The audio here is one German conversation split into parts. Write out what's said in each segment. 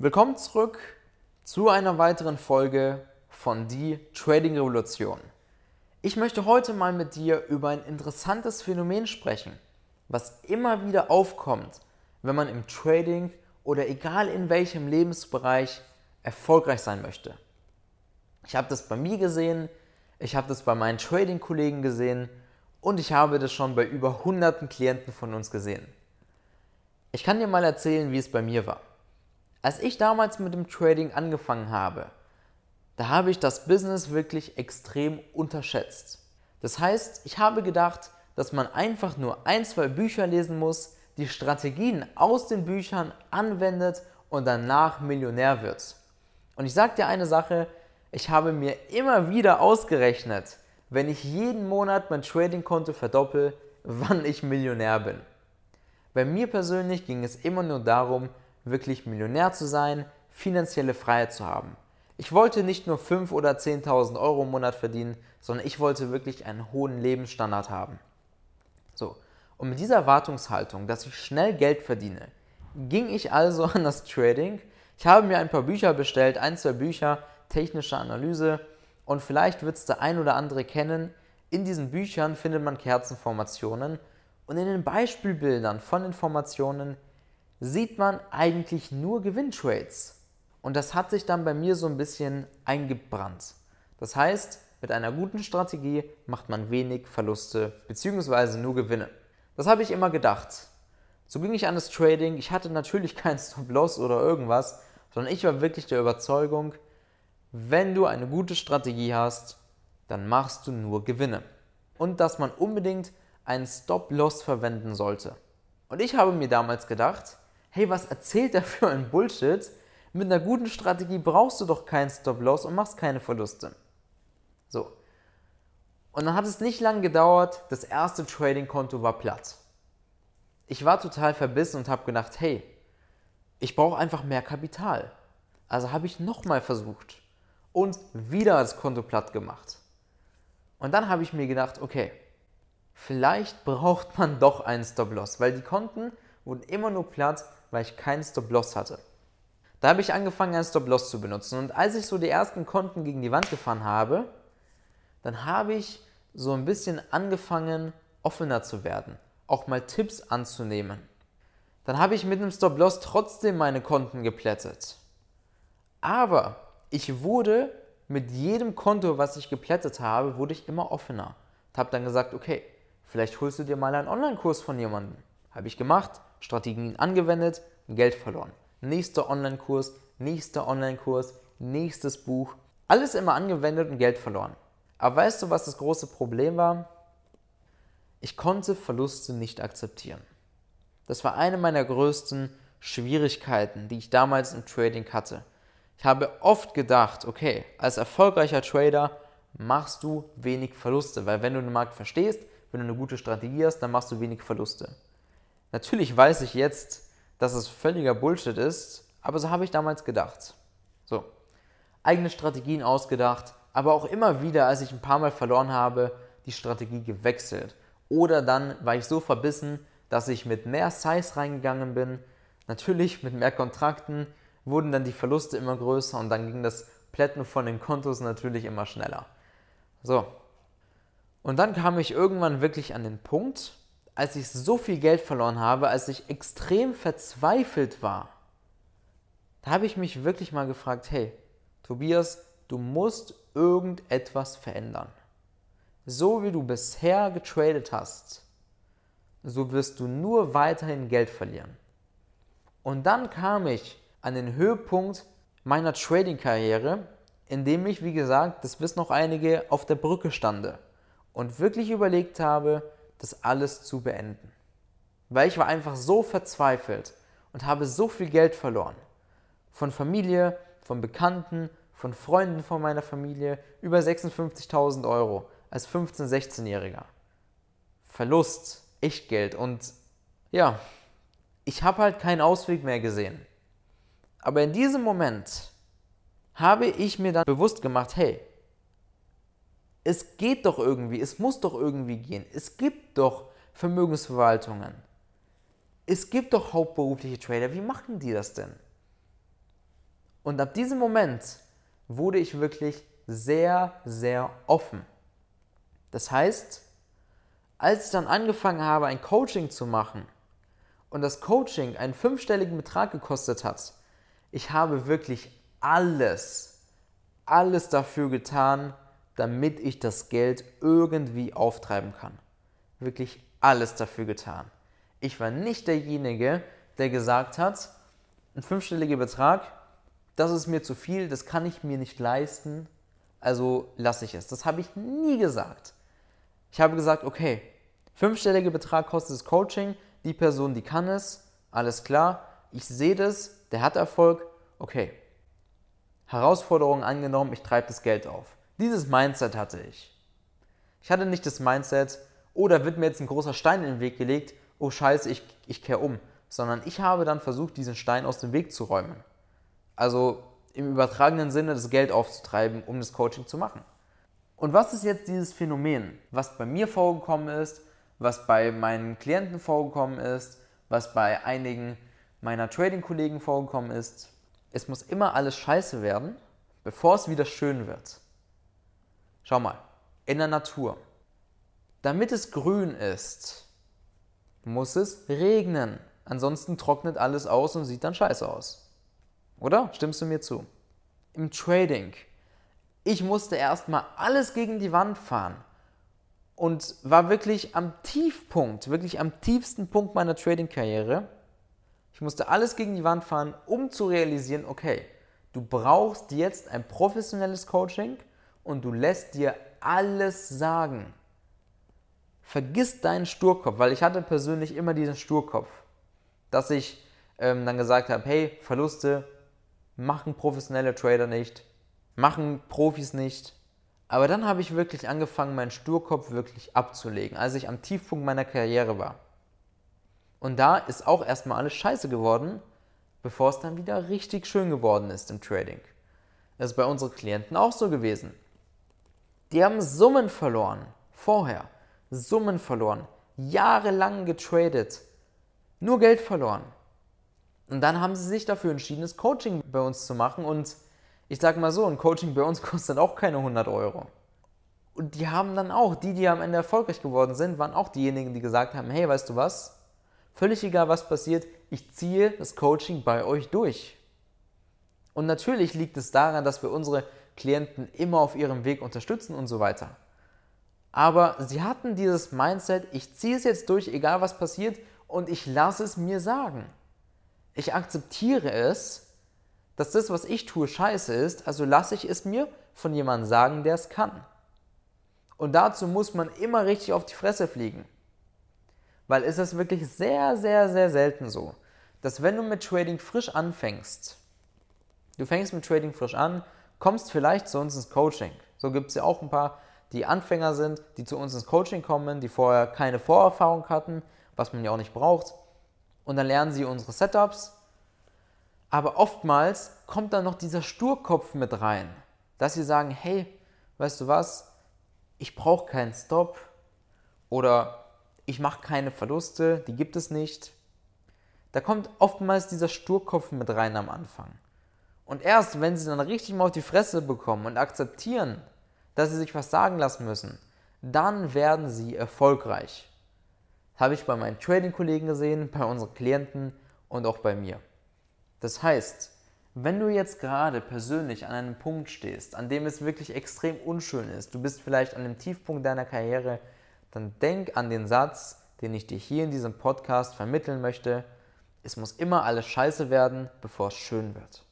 Willkommen zurück zu einer weiteren Folge von Die Trading Revolution. Ich möchte heute mal mit dir über ein interessantes Phänomen sprechen, was immer wieder aufkommt, wenn man im Trading oder egal in welchem Lebensbereich erfolgreich sein möchte. Ich habe das bei mir gesehen, ich habe das bei meinen Trading-Kollegen gesehen und ich habe das schon bei über hunderten Klienten von uns gesehen. Ich kann dir mal erzählen, wie es bei mir war. Als ich damals mit dem Trading angefangen habe, da habe ich das Business wirklich extrem unterschätzt. Das heißt, ich habe gedacht, dass man einfach nur ein, zwei Bücher lesen muss, die Strategien aus den Büchern anwendet und danach Millionär wird. Und ich sage dir eine Sache, ich habe mir immer wieder ausgerechnet, wenn ich jeden Monat mein Tradingkonto verdoppel, wann ich Millionär bin. Bei mir persönlich ging es immer nur darum, wirklich Millionär zu sein, finanzielle Freiheit zu haben. Ich wollte nicht nur 5.000 oder 10.000 Euro im Monat verdienen, sondern ich wollte wirklich einen hohen Lebensstandard haben. So, und mit dieser Erwartungshaltung, dass ich schnell Geld verdiene, ging ich also an das Trading. Ich habe mir ein paar Bücher bestellt, ein, zwei Bücher, technische Analyse, und vielleicht wird es der ein oder andere kennen. In diesen Büchern findet man Kerzenformationen und in den Beispielbildern von Informationen sieht man eigentlich nur Gewinntrades. Und das hat sich dann bei mir so ein bisschen eingebrannt. Das heißt, mit einer guten Strategie macht man wenig Verluste bzw. nur Gewinne. Das habe ich immer gedacht. So ging ich an das Trading. Ich hatte natürlich keinen Stop-Loss oder irgendwas, sondern ich war wirklich der Überzeugung, wenn du eine gute Strategie hast, dann machst du nur Gewinne. Und dass man unbedingt einen Stop-Loss verwenden sollte. Und ich habe mir damals gedacht, hey, was erzählt der für ein Bullshit? Mit einer guten Strategie brauchst du doch keinen Stop-Loss und machst keine Verluste. So. Und dann hat es nicht lange gedauert, das erste Trading-Konto war platt. Ich war total verbissen und habe gedacht, hey, ich brauche einfach mehr Kapital. Also habe ich nochmal versucht und wieder das Konto platt gemacht. Und dann habe ich mir gedacht, okay, vielleicht braucht man doch einen Stop-Loss, weil die Konten wurden immer nur platt, weil ich keinen Stop-Loss hatte. Da habe ich angefangen, einen Stop-Loss zu benutzen. Und als ich so die ersten Konten gegen die Wand gefahren habe, dann habe ich so ein bisschen angefangen, offener zu werden, auch mal Tipps anzunehmen. Dann habe ich mit einem Stop-Loss trotzdem meine Konten geplättet. Aber ich wurde mit jedem Konto, was ich geplättet habe, wurde ich immer offener. Und habe dann gesagt, okay, vielleicht holst du dir mal einen Online-Kurs von jemandem. Habe ich gemacht, Strategien angewendet, Geld verloren. Nächster Online-Kurs, nächster Online-Kurs, nächstes Buch. Alles immer angewendet und Geld verloren. Aber weißt du, was das große Problem war? Ich konnte Verluste nicht akzeptieren. Das war eine meiner größten Schwierigkeiten, die ich damals im Trading hatte. Ich habe oft gedacht, okay, als erfolgreicher Trader machst du wenig Verluste, weil wenn du den Markt verstehst, wenn du eine gute Strategie hast, dann machst du wenig Verluste. Natürlich weiß ich jetzt, dass es völliger Bullshit ist, aber so habe ich damals gedacht. So, eigene Strategien ausgedacht, aber auch immer wieder, als ich ein paar Mal verloren habe, die Strategie gewechselt. Oder dann war ich so verbissen, dass ich mit mehr Size reingegangen bin. Natürlich mit mehr Kontrakten wurden dann die Verluste immer größer und dann ging das Plätten von den Kontos natürlich immer schneller. So. Und dann kam ich irgendwann wirklich an den Punkt, als ich so viel Geld verloren habe, als ich extrem verzweifelt war. Da habe ich mich wirklich mal gefragt, hey, Tobias, du musst irgendetwas verändern. So wie du bisher getradet hast, so wirst du nur weiterhin Geld verlieren. Und dann kam ich an den Höhepunkt meiner Trading-Karriere, indem ich, wie gesagt, das wissen noch einige, auf der Brücke stande. Und wirklich überlegt habe, das alles zu beenden. Weil ich war einfach so verzweifelt und habe so viel Geld verloren. Von Familie, von Bekannten, von Freunden von meiner Familie, über 56.000 Euro als 15-, 16-Jähriger. Verlust, Echtgeld und ja, ich habe halt keinen Ausweg mehr gesehen. Aber in diesem Moment habe ich mir dann bewusst gemacht, hey, es geht doch irgendwie, es muss doch irgendwie gehen. Es gibt doch Vermögensverwaltungen. Es gibt doch hauptberufliche Trader. Wie machen die das denn? Und ab diesem Moment wurde ich wirklich sehr, sehr offen. Das heißt, als ich dann angefangen habe, ein Coaching zu machen und das Coaching einen 5-stelligen Betrag gekostet hat, ich habe wirklich alles dafür getan, damit ich das Geld irgendwie auftreiben kann. Wirklich alles dafür getan. Ich war nicht derjenige, der gesagt hat, ein 5-stelliger Betrag, das ist mir zu viel, das kann ich mir nicht leisten, also lasse ich es. Das habe ich nie gesagt. Ich habe gesagt, okay, 5-stelliger Betrag kostet das Coaching, die Person, die kann es, alles klar, ich sehe das, der hat Erfolg, okay. Herausforderungen angenommen, ich treibe das Geld auf. Dieses Mindset hatte ich. Ich hatte nicht das Mindset, oh, da wird mir jetzt ein großer Stein in den Weg gelegt, oh scheiße, ich kehre um. Sondern ich habe dann versucht, diesen Stein aus dem Weg zu räumen. Also im übertragenen Sinne das Geld aufzutreiben, um das Coaching zu machen. Und was ist jetzt dieses Phänomen, was bei mir vorgekommen ist, was bei meinen Klienten vorgekommen ist, was bei einigen meiner Trading-Kollegen vorgekommen ist? Es muss immer alles scheiße werden, bevor es wieder schön wird. Schau mal, in der Natur. Damit es grün ist, muss es regnen. Ansonsten trocknet alles aus und sieht dann scheiße aus. Oder? Stimmst du mir zu? Im Trading. Ich musste erstmal alles gegen die Wand fahren und war wirklich am Tiefpunkt, wirklich am tiefsten Punkt meiner Trading-Karriere. Ich musste alles gegen die Wand fahren, um zu realisieren, okay, du brauchst jetzt ein professionelles Coaching und du lässt dir alles sagen. Vergiss deinen Sturkopf, weil ich hatte persönlich immer diesen Sturkopf, dass ich dann gesagt habe, hey, Verluste machen professionelle Trader nicht, machen Profis nicht. Aber dann habe ich wirklich angefangen, meinen Sturkopf wirklich abzulegen, als ich am Tiefpunkt meiner Karriere war. Und da ist auch erstmal alles scheiße geworden, bevor es dann wieder richtig schön geworden ist im Trading. Das ist bei unseren Klienten auch so gewesen. Die haben Summen verloren, vorher. Summen verloren, jahrelang getradet, nur Geld verloren. Und dann haben sie sich dafür entschieden, das Coaching bei uns zu machen. Und ich sag mal so, ein Coaching bei uns kostet auch keine 100 Euro. Und die haben dann auch, die am Ende erfolgreich geworden sind, waren auch diejenigen, die gesagt haben, hey, weißt du was? Völlig egal, was passiert, ich ziehe das Coaching bei euch durch. Und natürlich liegt es daran, dass wir unsere Klienten immer auf ihrem Weg unterstützen und so weiter. Aber sie hatten dieses Mindset, ich ziehe es jetzt durch, egal was passiert, und ich lasse es mir sagen. Ich akzeptiere es, dass das, was ich tue, scheiße ist, also lasse ich es mir von jemandem sagen, der es kann. Und dazu muss man immer richtig auf die Fresse fliegen. Weil es ist wirklich sehr, sehr, sehr selten so, dass wenn du mit Trading frisch anfängst, du fängst mit Trading frisch an, kommst vielleicht zu uns ins Coaching. So gibt es ja auch ein paar, die Anfänger sind, die zu uns ins Coaching kommen, die vorher keine Vorerfahrung hatten, was man ja auch nicht braucht. Und dann lernen sie unsere Setups. Aber oftmals kommt dann noch dieser Sturkopf mit rein, dass sie sagen, hey, weißt du was, ich brauche keinen Stop oder ich mache keine Verluste, die gibt es nicht. Da kommt oftmals dieser Sturkopf mit rein am Anfang. Und erst, wenn sie dann richtig mal auf die Fresse bekommen und akzeptieren, dass sie sich was sagen lassen müssen, dann werden sie erfolgreich. Das habe ich bei meinen Trading-Kollegen gesehen, bei unseren Klienten und auch bei mir. Das heißt, wenn du jetzt gerade persönlich an einem Punkt stehst, an dem es wirklich extrem unschön ist, du bist vielleicht an dem Tiefpunkt deiner Karriere, dann denk an den Satz, den ich dir hier in diesem Podcast vermitteln möchte. Es muss immer alles scheiße werden, bevor es schön wird.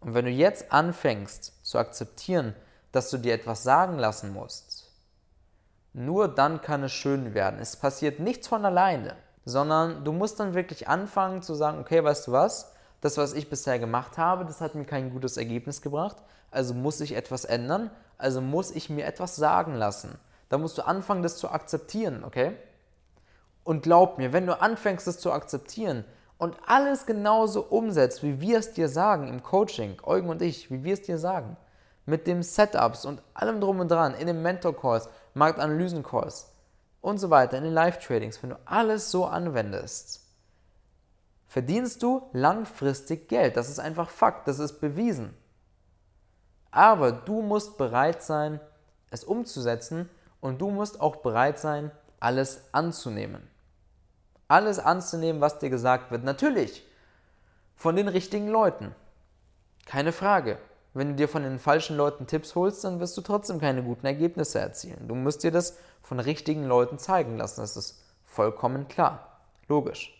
Und wenn du jetzt anfängst zu akzeptieren, dass du dir etwas sagen lassen musst, nur dann kann es schön werden. Es passiert nichts von alleine, sondern du musst dann wirklich anfangen zu sagen, okay, weißt du was, das, was ich bisher gemacht habe, das hat mir kein gutes Ergebnis gebracht, also muss ich etwas ändern, also muss ich mir etwas sagen lassen. Da musst du anfangen, das zu akzeptieren, okay? Und glaub mir, wenn du anfängst, das zu akzeptieren und alles genauso umsetzt, wie wir es dir sagen im Coaching, Eugen und ich, wie wir es dir sagen, mit den Setups und allem drum und dran, in den Mentor-Calls, Marktanalysen-Calls und so weiter, in den Live-Tradings, wenn du alles so anwendest, verdienst du langfristig Geld. Das ist einfach Fakt, das ist bewiesen. Aber du musst bereit sein, es umzusetzen und du musst auch bereit sein, alles anzunehmen. Alles anzunehmen, was dir gesagt wird. Natürlich von den richtigen Leuten. Keine Frage. Wenn du dir von den falschen Leuten Tipps holst, dann wirst du trotzdem keine guten Ergebnisse erzielen. Du musst dir das von richtigen Leuten zeigen lassen. Das ist vollkommen klar. Logisch.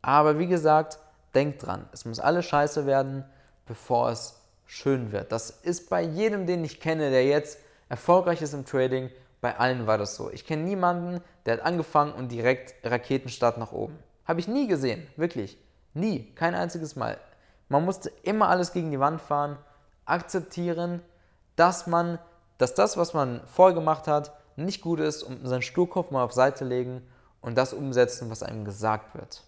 Aber wie gesagt, denk dran. Es muss alles scheiße werden, bevor es schön wird. Das ist bei jedem, den ich kenne, der jetzt erfolgreich ist im Trading, bei allen war das so. Ich kenne niemanden, der hat angefangen und direkt Raketenstart nach oben. Habe ich nie gesehen, wirklich. Nie, kein einziges Mal. Man musste immer alles gegen die Wand fahren, akzeptieren, dass das, was man vorgemacht hat, nicht gut ist und seinen Sturkopf mal auf Seite legen und das umsetzen, was einem gesagt wird.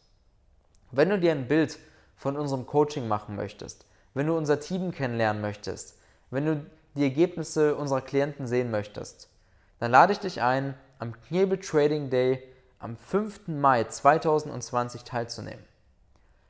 Wenn du dir ein Bild von unserem Coaching machen möchtest, wenn du unser Team kennenlernen möchtest, wenn du die Ergebnisse unserer Klienten sehen möchtest, dann lade ich dich ein, am Knebel Trading Day am 5. Mai 2020 teilzunehmen.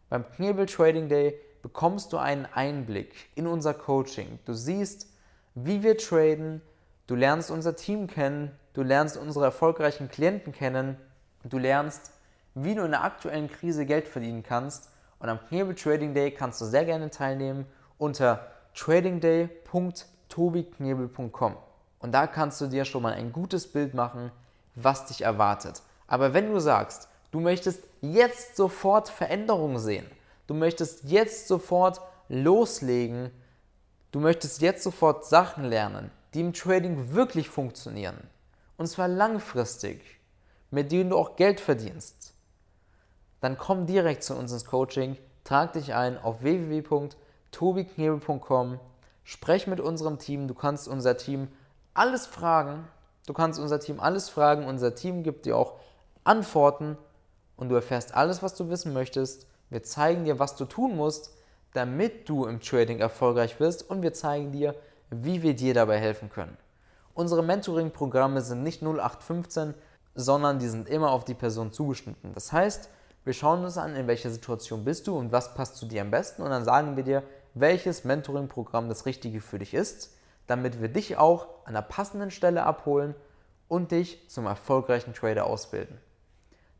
Beim Knebel Trading Day bekommst du einen Einblick in unser Coaching. Du siehst, wie wir traden, du lernst unser Team kennen, du lernst unsere erfolgreichen Klienten kennen, du lernst, wie du in der aktuellen Krise Geld verdienen kannst. Und am Knebel Trading Day kannst du sehr gerne teilnehmen unter tradingday.tobiknebel.com. Und da kannst du dir schon mal ein gutes Bild machen, was dich erwartet. Aber wenn du sagst, du möchtest jetzt sofort Veränderungen sehen, du möchtest jetzt sofort loslegen, du möchtest jetzt sofort Sachen lernen, die im Trading wirklich funktionieren, und zwar langfristig, mit denen du auch Geld verdienst, dann komm direkt zu uns ins Coaching, trag dich ein auf www.tobiknebel.com, sprech mit unserem Team, du kannst unser Team alles fragen, unser Team gibt dir auch Antworten und du erfährst alles, was du wissen möchtest. Wir zeigen dir, was du tun musst, damit du im Trading erfolgreich wirst, und wir zeigen dir, wie wir dir dabei helfen können. Unsere Mentoring-Programme sind nicht 0815, sondern die sind immer auf die Person zugeschnitten. Das heißt, wir schauen uns an, in welcher Situation bist du und was passt zu dir am besten, und dann sagen wir dir, welches Mentoring-Programm das Richtige für dich ist, damit wir dich auch an der passenden Stelle abholen und dich zum erfolgreichen Trader ausbilden.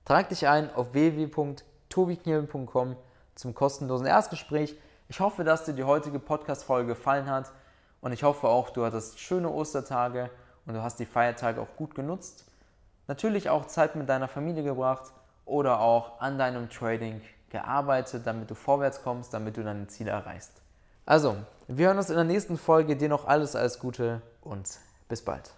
Trag dich ein auf www.tobiknebel.com zum kostenlosen Erstgespräch. Ich hoffe, dass dir die heutige Podcast-Folge gefallen hat, und ich hoffe auch, du hattest schöne Ostertage und du hast die Feiertage auch gut genutzt. Natürlich auch Zeit mit deiner Familie gebracht oder auch an deinem Trading gearbeitet, damit du vorwärts kommst, damit du deine Ziele erreichst. Also, wir hören uns in der nächsten Folge. Dir noch alles Gute und bis bald.